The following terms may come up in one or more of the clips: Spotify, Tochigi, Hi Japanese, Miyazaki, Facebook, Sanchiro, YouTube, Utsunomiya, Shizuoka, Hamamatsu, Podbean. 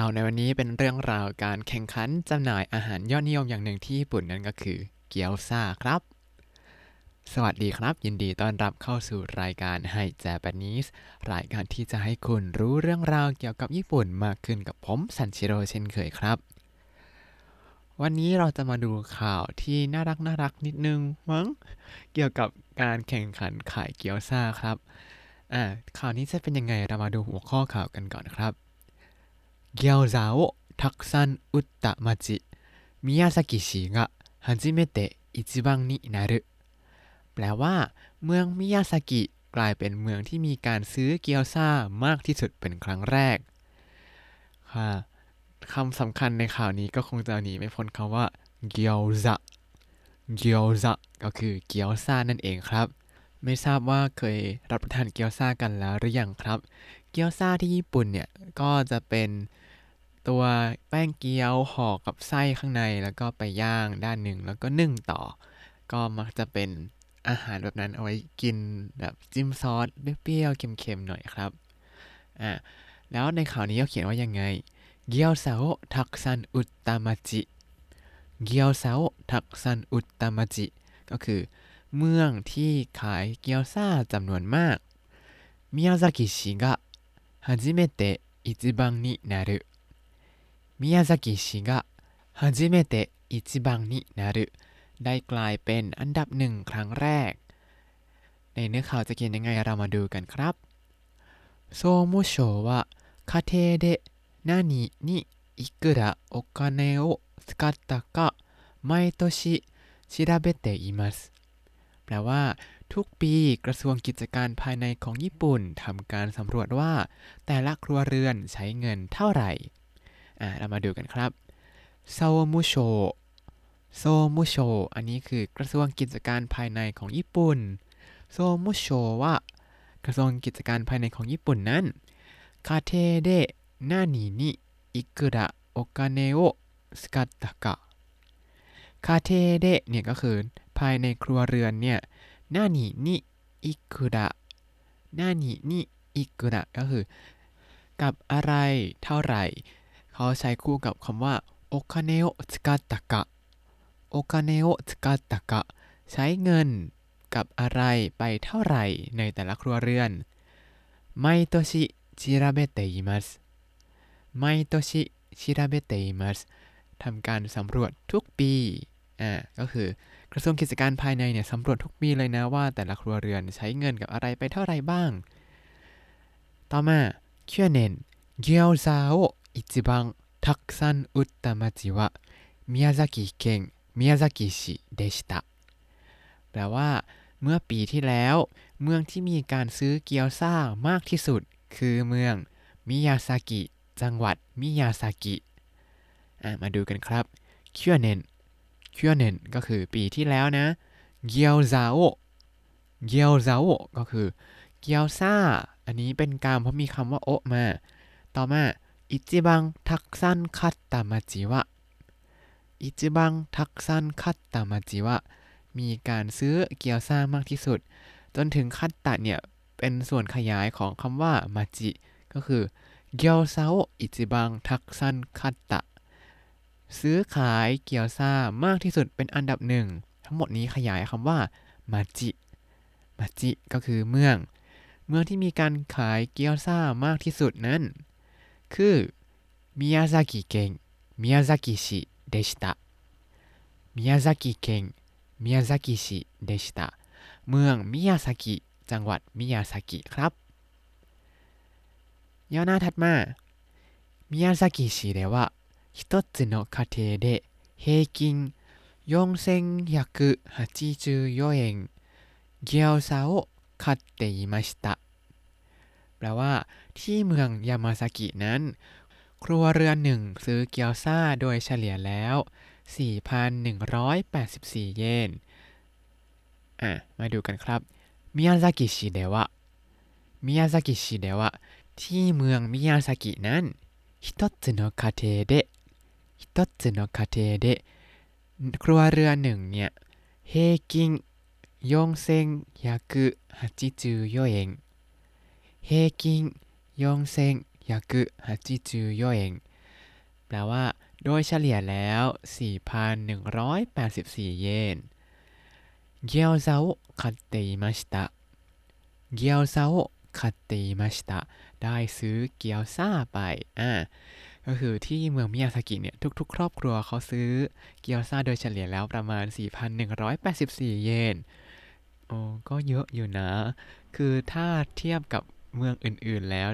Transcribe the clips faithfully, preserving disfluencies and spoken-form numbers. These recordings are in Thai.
ข่าวในวันนี้เป็นเรื่องราวการแข่งขันจำหน่ายอาหารยอดนิยมอย่างหนึ่งที่ญี่ปุ่นนั่นก็คือเกี๊ยวซ่าครับสวัสดีครับยินดีต้อนรับเข้าสู่รายการ Hi Japanese รายการที่จะให้คุณรู้เรื่องราวเกี่ยวกับญี่ปุ่นมากขึ้นกับผมซันชิโร่เช่นเคยครับวันนี้เราจะมาดูข่าวที่น่ารักน่ารักนิดนึงมั้งเกี่ยวกับการแข่งขันขายเกี๊ยวซ่าครับอ่าข่าวนี้จะเป็นยังไงเรามาดูหัวข้อข่าวกันก่อนครับเกี๊ยวซ่าをたくさん売った町宮崎市が初めて一番になるแปลว่าเมืองมิยาซากิกลายเป็นเมืองที่มีการซื้อเกี๊ยวซ่ามากที่สุดเป็นครั้งแรกค่ะคำสำคัญในข่าวนี้ก็คงจะหนีไม่พ้นคำว่าเกี๊ยวซ่าเกี๊ยวซ่าก็คือเกี๊ยวซ่านั่นเองครับไม่ทราบว่าเคยรับประทานเกี๊ยวซ่ากันแล้วหรือยังครับเกี๊ยวซ่าที่ญี่ปุ่นเนี่ยก็จะเป็นตัวแป้งเกี๊ยวห่อกับไส้ข้างในแล้วก็ไปย่างด้านหนึ่งแล้วก็นึ่งต่อก็มักจะเป็นอาหารแบบนั้นเอาไว้กินแบบจิ้มซอสเปรี้ยวๆเค็มๆหน่อยครับอ่ะแล้วในข่าวนี้เขาเขียนว่ายังไงเกี๊ยวซ่าโอทักซันอุตตามาจิเกี๊ยวซ่าโอทักซันอุตตามาจิก็คือเมืองที่ขายเกี๊ยวซ่าจำนวนมากมิยาซากิชิกะはじめて一番になるมิยาซากิชิกะはじめて一番になるได้กลายเป็นอันดับหนึ่งครั้งแรกในเนื้อข่าวจะเขียนยังไงเรามาดูกันครับ総務省は家庭で何にいくらお金を使ったか毎年調べていますแปลว่าทุกปีกระทรวงกิจการภายในของญี่ปุ่นทำการสำรวจว่าแต่ละครัวเรือนใช้เงินเท่าไหร่อ่ะเรามาดูกันครับ総務省โซมุโชอันนี้คือกระทรวงกิจการภายในของญี่ปุ่นโซมุโชว่ากระทรวงกิจการภายในของญี่ปุ่นนั้นคาเทเดะนานินิอิกุระโอกาเนโอสกัตตะกะคาเทเดะเนี่ยก็คือภายในครัวเรือนเนี่ยนานินิอิกุระนานินิอิกุระก็คือกับอะไรเท่าไหร่เขาใช้คู่กับคำว่าโอกาเนโอสกัตตะกะโอกาเนโอสกัตตะกะใช้เงินกับอะไรไปเท่าไหร่ในแต่ละครัวเรือนไมโตชิชิราเบเตอิมัสไมโตชิชิราเบเตอิมัสทำการสำรวจทุกปีอ่าก็คือกระทรวงกิจการภายในเนี่ยสำรวจทุกปีเลยนะว่าแต่ละครัวเรือนใช้เงินกับอะไรไปเท่าไหร่บ้างต่อมา去年เกี๊ยวซ่าを一番たくさん売った町は宮崎県มิยาซากิชิเดชิตะแปลว่าเมื่อปีที่แล้วเมืองที่มีการซื้อเกี๊ยวซ่ามากที่สุดคือเมืองมิยาซากิจังหวัดมิยาซากิอ่ะมาดูกันครับคิวเนนคิวเนนก็คือปีที่แล้วนะเกี๊ยวซ่าโอเกี๊ยวซ่าโอก็คือเกี๊ยวซ่าอันนี้เป็นกามเพราะมีคำว่าโอมาต่อมาอิจิบังทักซันคัตตามาจิวะอิจิบังทักซันคัตตามาจิวะมีการซื้อเกี๊ยวซ่ามากที่สุดจนถึงคัตตะเนี่ยเป็นส่วนขยายของคำว่ามาจิก็คือเกี๊ยวซ่าโออิจิบังทักซันคัตตะซื้อขายเกี๊ยวซ่ามากที่สุดเป็นอันดับหนึ่งทั้งหมดนี้ขยายคำว่ามาจิมาจิก็คือเมืองเมืองที่มีการขายเกี๊ยวซ่ามากที่สุดนั้นคือมิยาซากิเก็นมิยาซากิชิでした宮崎県宮崎市でしたเมืองมิยาซากิจังหวัดมิยาซากิครับย่อหน้าถัดมา宮崎市では一つの家庭で平均よんせんひゃくはちじゅうよえんギャオサを買っていましたแปลว่าที่เมืองยามาซากินั้นครัวเรือนหนึ่งซื้อเกี๊ยวซ่าโดยเฉลี่ยแล้ว สี่พันหนึ่งร้อยแปดสิบสี่ เยนอ่ะมาดูกันครับมิยาซากิชิเดวะมิยาซากิชิเดวะที่เมืองมิยาซากินั้นฮิโตสึโนะคาเทเดะฮิโตสึโนะคาเทเดะครัวเรือนหนึ่งเนี่ยเฮกิง よんせんひゃくはちじゅうよえんเฮกิง よんせんひゃくはちじゅうよえんแปลว่าโดยเฉลี่ยแล้ว สี่พันหนึ่งร้อยแปดสิบสี่ เยนเกี๊ยวซาโอคัตเตอิมาชิตะเกี๊ยวซาโอคัตเตอิมาชิตะได้ซื้อเกี๊ยวซ่าไปอ่าก็คือที่เมืองมิยาซากิเนี่ยทุกๆครอบครัวเขาซื้อเกี๊ยวซ่าโดยเฉลี่ยแล้วประมาณ สี่พันหนึ่งร้อยแปดสิบสี่ เยนโอ้ก็เยอะอยู่นะคือถ้าเทียบกับเมืองอื่นๆแล้ว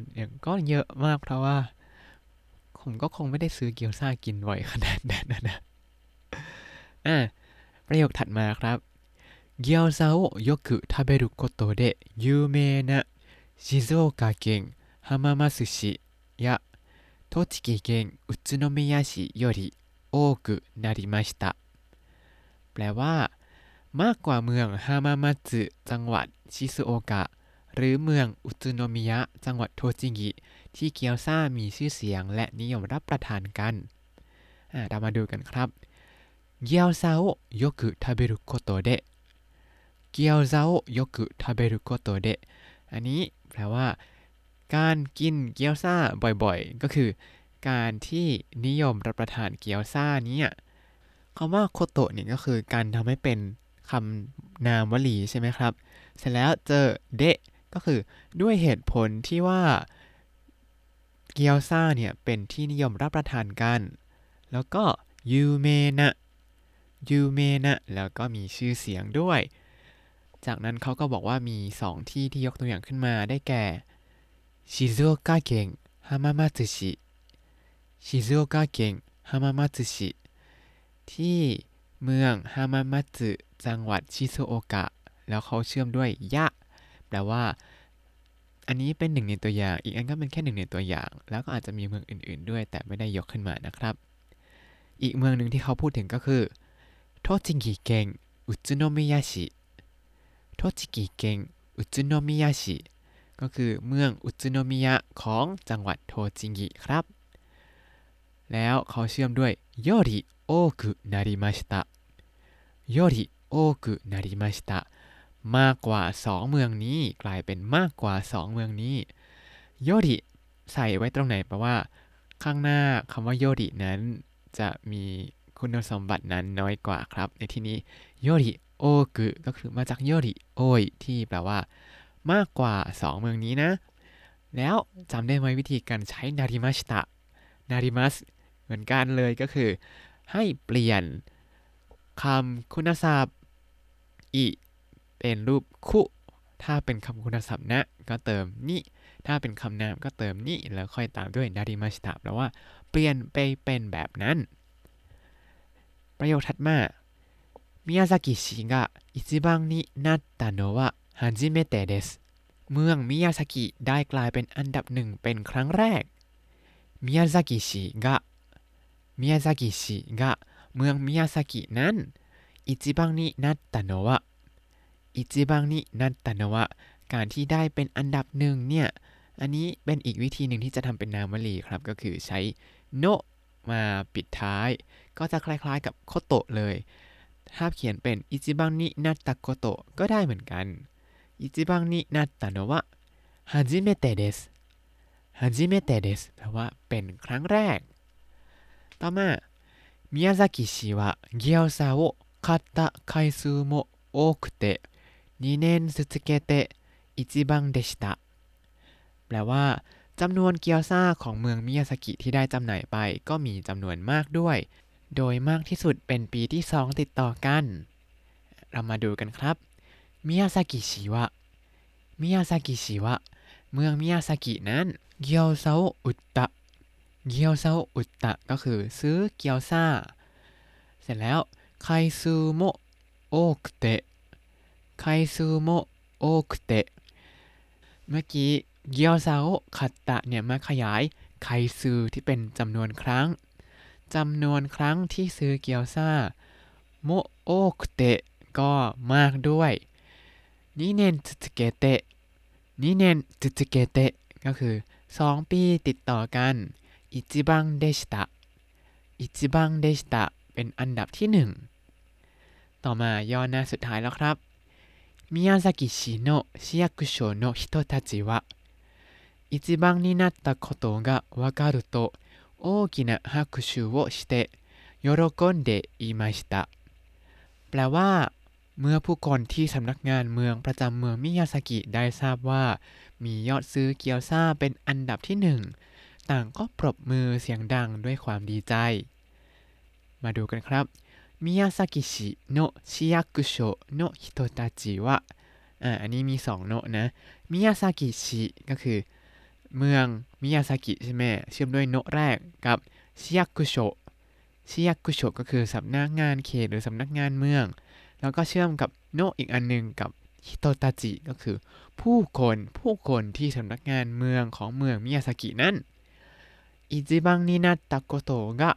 ก็เยอะมากเพราะว่าผมก็คงไม่ได้ซื้อเกี๊ยวซ่ากินบ่อยขนาดนั้นนะอ่ะประโยคถัดมาครับเกี๊ยวซ่าをよく食べることで有名な静岡県浜松市や栃木県宇都宮市より多くなりましたแปลว่ามากกว่าเมืองฮามามาซึจังหวัดชิซุโอกะหรือเมืองอุจุโนมิยะจังหวัดโทจิงิที่เกี๊ยวซ่ามีชื่อเสียงและนิยมรับประทานกันอ่าเรามาดูกันครับเกี๊ยวซ่าをよく食べることでเกี๊ยวซ่าをよく食べることでอันนี้แปลว่าการกินเกี๊ยวซ่าบ่อยๆก็คือการที่นิยมรับประทานเกี๊ยวซ่าเนี่ยคำว่าโคโตะเนี่ยก็คือการทำให้เป็นคำนามวลีใช่ไหมครับเสร็จแล้วเจอเดะก็คือด้วยเหตุผลที่ว่าเกี๊ยวซ่าเนี่ยเป็นที่นิยมรับประทานกันแล้วก็ยูเมนะยูเมนะแล้วก็มีชื่อเสียงด้วยจากนั้นเขาก็บอกว่ามีสองที่ที่ยกตัวอย่างขึ้นมาได้แก่ชิซุโอกะเก็นฮามามาซึชิชิซุโอกะเก็นฮามามาซึชิที่เมืองฮามามาซึจังหวัดชิซุโอกะแล้วเขาเชื่อมด้วยยะแปลว่าอันนี้เป็นหนึ่งในตัวอย่างอีกอันก็เป็นแค่หนึ่งในตัวอย่างแล้วก็อาจจะมีเมืองอื่นๆด้วยแต่ไม่ได้ยกขึ้นมานะครับอีกเมืองหนึ่งที่เขาพูดถึงก็คือโทจิกิเกนอุจุโนมิยาชิโทจิกิเกนอุจุโนมิยาชิก็คือเมืองอุจุโนมิยะของจังหวัดโทจิงิครับแล้วเขาเชื่อมด้วยโยริโอคุนาริมาชิตะโยริโอคุนาริมาชิตะมากกว่าสองเมืองนี้กลายเป็นมากกว่าสองเมืองนี้โยริใส่ไว้ตรงไหนแปลว่าข้างหน้าคำว่าโยรินั้นจะมีคุณสมบัตินั้นน้อยกว่าครับในที่นี้โยริโอคุก็คือมาจากโยริโอยที่แปลว่ามากกว่าสองเมืองนี้นะแล้วจำได้ไหมวิธีการใช้นาริมาชิตะนาริมัสเหมือนกันเลยก็คือให้เปลี่ยนคำคุณศัพท์อิเป็นรูปคุถ้าเป็นคำคุณศัพท์นะก็เติมนิถ้าเป็นคำนามก็เติมนิแล้วค่อยตามด้วยนาริมาชิตะแปลว่าเปลี่ยนไปเป็นแบบนั้นประโยคถัดมามิยาซากิชิが一番になったのはฮัจิเมเตะเดสเมืองมิยาซากิได้กลายเป็นอันดับหนึ่งเป็นครั้งแรกมิยาซากิชิกะมิยาซากิชิกะเมืองมิยาซากินั้นอิจิบังนินัตตะโนะวะอิจิบังนินัตตะโนะวะการที่ได้เป็นอันดับหนึ่งเนี่ยอันนี้เป็นอีกวิธีหนึ่งที่จะทำเป็นนามวลีครับก็คือใช้โนะมาปิดท้ายก็จะคล้ายๆกับโคโตะเลยถ้าเขียนเป็นอิจิบังนินัตตะโคโตะก็ได้เหมือนกันอิจิบังนินัตตะโนะวะฮาจิเมเตะเดสฮาจิเมเตะเดสแปลว่าเป็นครั้งแรกต่อมามิยาซากิชิวะเกี๊ยวซ่าโอคัตตะไคซูโมะโอคุเตะに年続けて一番でしたแปลว่าจำนวนเกี๊ยวซ่าของเมืองมิยาซากิที่ได้จำหน่ายไปก็มีจำนวนมากด้วยโดยมากที่สุดเป็นปีที่สองติดต่อกันเรามาดูกันครับมิยาซากิชิวะมิยาซากิชิวะเมืองมิยาซากินั้นเกี๊ยวซ่าโออุตตะเกี๊ยวซ่าโออุตตะก็คือซื้อเกี๊ยวซ่าเสร็จแล้วไคซูโมะโอคุเตะไคซูโมะโอคุเตะเมื่อกี้เกี๊ยวซ่าโอคัตตะเนี่ยมาขยายไคซูที่เป็นจำนวนครั้งจำนวนครั้งที่ซื้อเกี๊ยวซ่าโมะโอคุเตะก็มากด้วยに年続けてに年続けてก็คือสองปีติดต่อกันอิจิบังเดชิตะอิจิบังเดชิตะเป็นอันดับที่หนึ่งต่อมาย่อหน้าสุดท้ายแล้วครับมิยาซากิชิโน市役所の人たちは一番になったことがわかると大きな拍手をして喜んでいましたแปลว่าเมื่อผู้คนที่สำนักงานเมืองประจำเมืองมิยาซากิได้ทราบว่ามียอดซื้อเกียวซ่าเป็นอันดับที่หนึ่งต่างก็ปรบมือเสียงดังด้วยความดีใจมาดูกันครับมิยาซากิชิโนะชิยาคุโชโนะฮิโตตาจิวะอ่าอันนี้มีสองโนะนะมิยาซากิชิก็คือเมืองมิยาซากิใช่ไหมเชื่อมด้วยโนะแรกกับชิยาคุโชชิยาคุโชก็คือสำนักงานเขตหรือสำนักงานเมืองแล้วก็เชื่อมกับโนะอีกอันนึงกับฮิโตตาจิก็คือผู้คนผู้คนที่สำนักงานเมืองของเมืองมิยาซากินั้นอิจิบังนินัตตะโกโตะกะ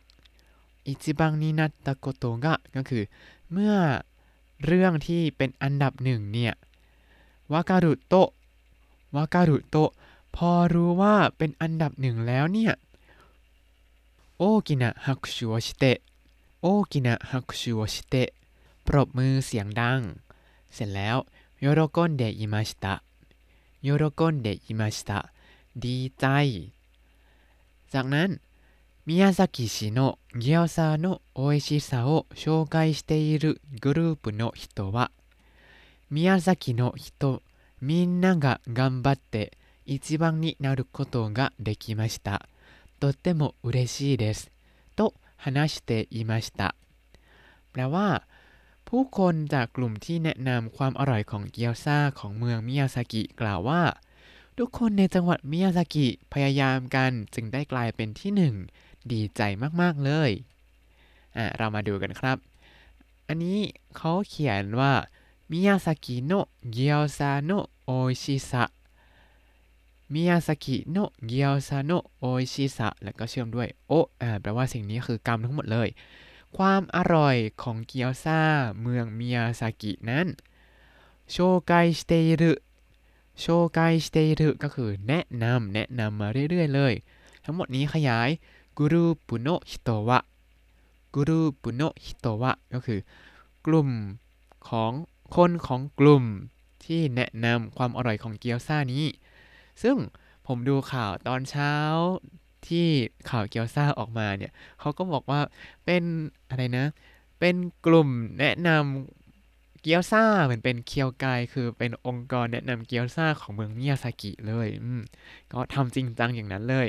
อิจิบังนินัตตะโกโตะกะก็คือเมื่อเรื่องที่เป็นอันดับหนึ่งเนี่ยวาการุโตะวาการุโตะพอรู้ว่าเป็นอันดับหนึ่งแล้วเนี่ยโอกินะฮักชูโอชิเตะโอกินะฮักชูโอชิเตะปรบมือเสียงดังเสร็จแล้วโยโรกอนเดอิมาชิตะโยโรกอนเดอิมาชิตะดีใจจากนั้นมิยาซากิชิโนะเกียวซ่าโนะโออิชิซาโอโชไกชิเตอิรุグループの人は宮崎の人みんなが頑張って一番になることができましたとっても嬉しいですと話していましたแปลว่าผู้คนจากกลุ่มที่แนะนำความอร่อยของเกี๊ยวซ่าของเมืองมิยาซากิกล่าวว่าทุกคนในจังหวัดมิยาซากิพยายามกันจึงได้กลายเป็นที่หนึ่งดีใจมากๆเลยอ่ะเรามาดูกันครับอันนี้เขาเขียนว่ามิยาซากิโนะเกียวซาโนะโออิชิซะมิยาซากิโนะเกียวซาโนะโออิชิซะแล้วก็เชื่อมด้วยโออ่าแปลว่าสิ่งนี้คือกรรมทั้งหมดเลยความอร่อยของเกียวซ่าเมืองมิยาซากินั้นโชไกชิเตอิรุโชไกชิเตอิรุก็คือแนะนำแนะนำมาเรื่อยๆเลยทั้งหมดนี้ขยายกลุ่มโนะฮิโตวะกลุ่มโนะฮิโตวะก็คือกลุ่มของคนของกลุ่มที่แนะนำความอร่อยของเกี๊ยวซ่านี้ซึ่งผมดูข่าวตอนเช้าที่ข่าวเกี๊ยวซ่าออกมาเนี่ยเขาก็บอกว่าเป็นอะไรนะเป็นกลุ่มแนะนำเกี๊ยวซ่าเหมือนเป็นเคียวไกคือเป็นองค์กรแนะนำเกี๊ยวซ่าของเมืองมิยาซากิเลยก็ทำจริงจังอย่างนั้นเลย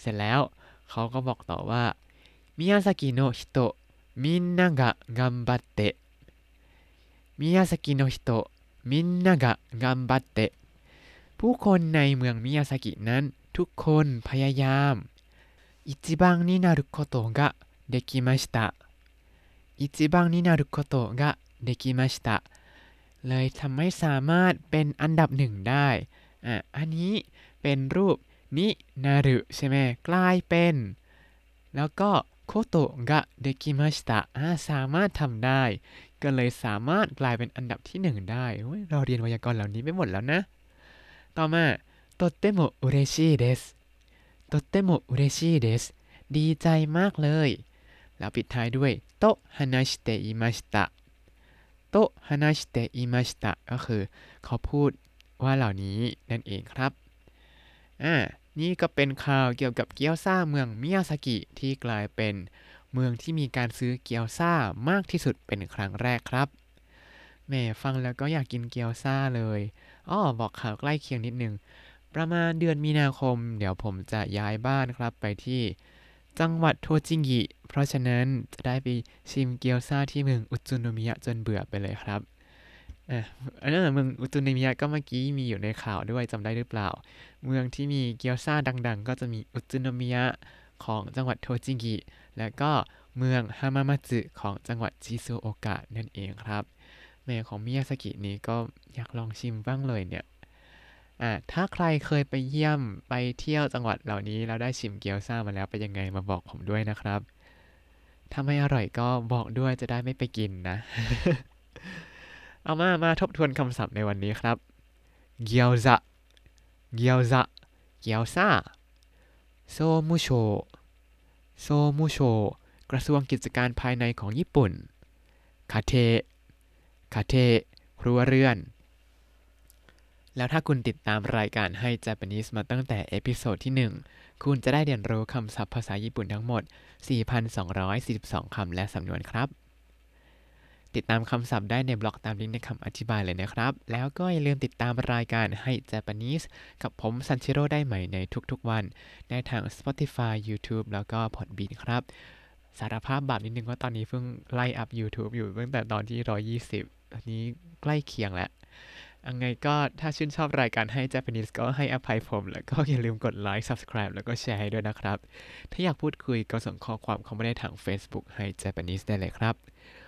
เสร็จแล้วเขาก็บอกต่อว่ามิยาซากิโนะฮิโตะมินนากะกัมบัตเตะมิยาซากิโนะฮิโตะมินนากะกัมบัตเตะผู้คนในเมืองมิยาซากินั้นทุกคนพยายามอิจิบังนินารุโคโตะกะเดกิมาชิตะอิจิบังนินารุโคโตะกะเดกิมาชิตะเลยทำให้สามารถเป็นอันดับหนึ่งได้อ่ะอันนี้เป็นรูปนินารุใช่ไหมกลายเป็นแล้วก็โคโตะกะเดกิมาชิตะอ่าสามารถทำได้ก็เลยสามารถกลายเป็นอันดับที่หนึ่งได้เราเรียนไวยากรณ์เหล่านี้ไปหมดแล้วนะต่อมาโตเตโมะอุเรชิเดสโตเตโมะอุเรชิเดสดีใจมากเลยแล้วปิดท้ายด้วยโตฮานาชิเตอิมาชิตะโตฮานาชิเตอิมาชิตะก็คือเขาพูดว่าเหล่านี้นั่นเองครับอ่านี่ก็เป็นข่าวเกี่ยวกับเกี๊ยวซ่าเมืองมิยาซากิที่กลายเป็นเมืองที่มีการซื้อเกี๊ยวซ่ามากที่สุดเป็นครั้งแรกครับแหมฟังแล้วก็อยากกินเกี๊ยวซ่าเลยอ้อบอกข่าวใกล้เคียงนิดนึงประมาณเดือนมีนาคมเดี๋ยวผมจะย้ายบ้านครับไปที่จังหวัดโทจิงิเพราะฉะนั้นจะได้ไปชิมเกี๊ยวซ่าที่เมืองอุจุโนมิยะจนเบื่อไปเลยครับอ่ะอันนั้นเมืองอุจุโนมิยะก็เมื่อกี้มีอยู่ในข่าวด้วยจำได้หรือเปล่าเมืองที่มีเกี๊ยวซ่าดังๆก็จะมีอุจุโนมิยะของจังหวัดโทจิงิและก็เมืองฮามามาจุของจังหวัดชิซุโอกะนั่นเองครับแม่ของมิยาซากินี้ก็อยากลองชิมบ้างเลยเนี่ยอ่ะถ้าใครเคยไปเยี่ยมไปเที่ยวจังหวัดเหล่านี้แล้วได้ชิมเกี๊ยวซ่ามาแล้วไปยังไงมาบอกผมด้วยนะครับถ้าไม่อร่อยก็บอกด้วยจะได้ไม่ไปกินนะ เอามามาทบทวนคำศัพท์ในวันนี้ครับเกี๊ยวซะเกี๊ยวซะเกี๊ยวซ่าโซมุโชโซมุโชกระทรวงกิจการภายในของญี่ปุ่นคาเทคาเทครัวเรือนแล้วถ้าคุณติดตามรายการHi Japaneseมาตั้งแต่เอพิโซดที่หนึ่ง คุณจะได้เรียนรู้คำศัพท์ภาษาญี่ปุ่นทั้งหมด สี่พันสองร้อยสี่สิบสอง คำและสำนวนครับติดตามคำศัพท์ได้ในบล็อกตามลิงก์ในคำอธิบายเลยนะครับแล้วก็อย่าลืมติดตามรายการ Hi Japanese กับผมซันชิโร่ได้ใหม่ในทุกๆวันได้ทาง Spotify YouTube แล้วก็ Podbean ครับสารภาพบาปนิดนึงว่าตอนนี้เพิ่งไล่อัพ YouTube อยู่ตั้งแต่ตอนที่หนึ่งร้อยยี่สิบตอนนี้ใกล้เคียงแล้วยังไงก็ถ้าชื่นชอบรายการ Hi Japanese ก็ให้อภัยผมแล้วก็อย่าลืมกดไลค์ Subscribe แล้วก็แชร์ให้ด้วยนะครับถ้าอยากพูดคุยก็ส่งข้อความเข้ามาได้ทาง Facebook Hi Japanese ได้เลยครับ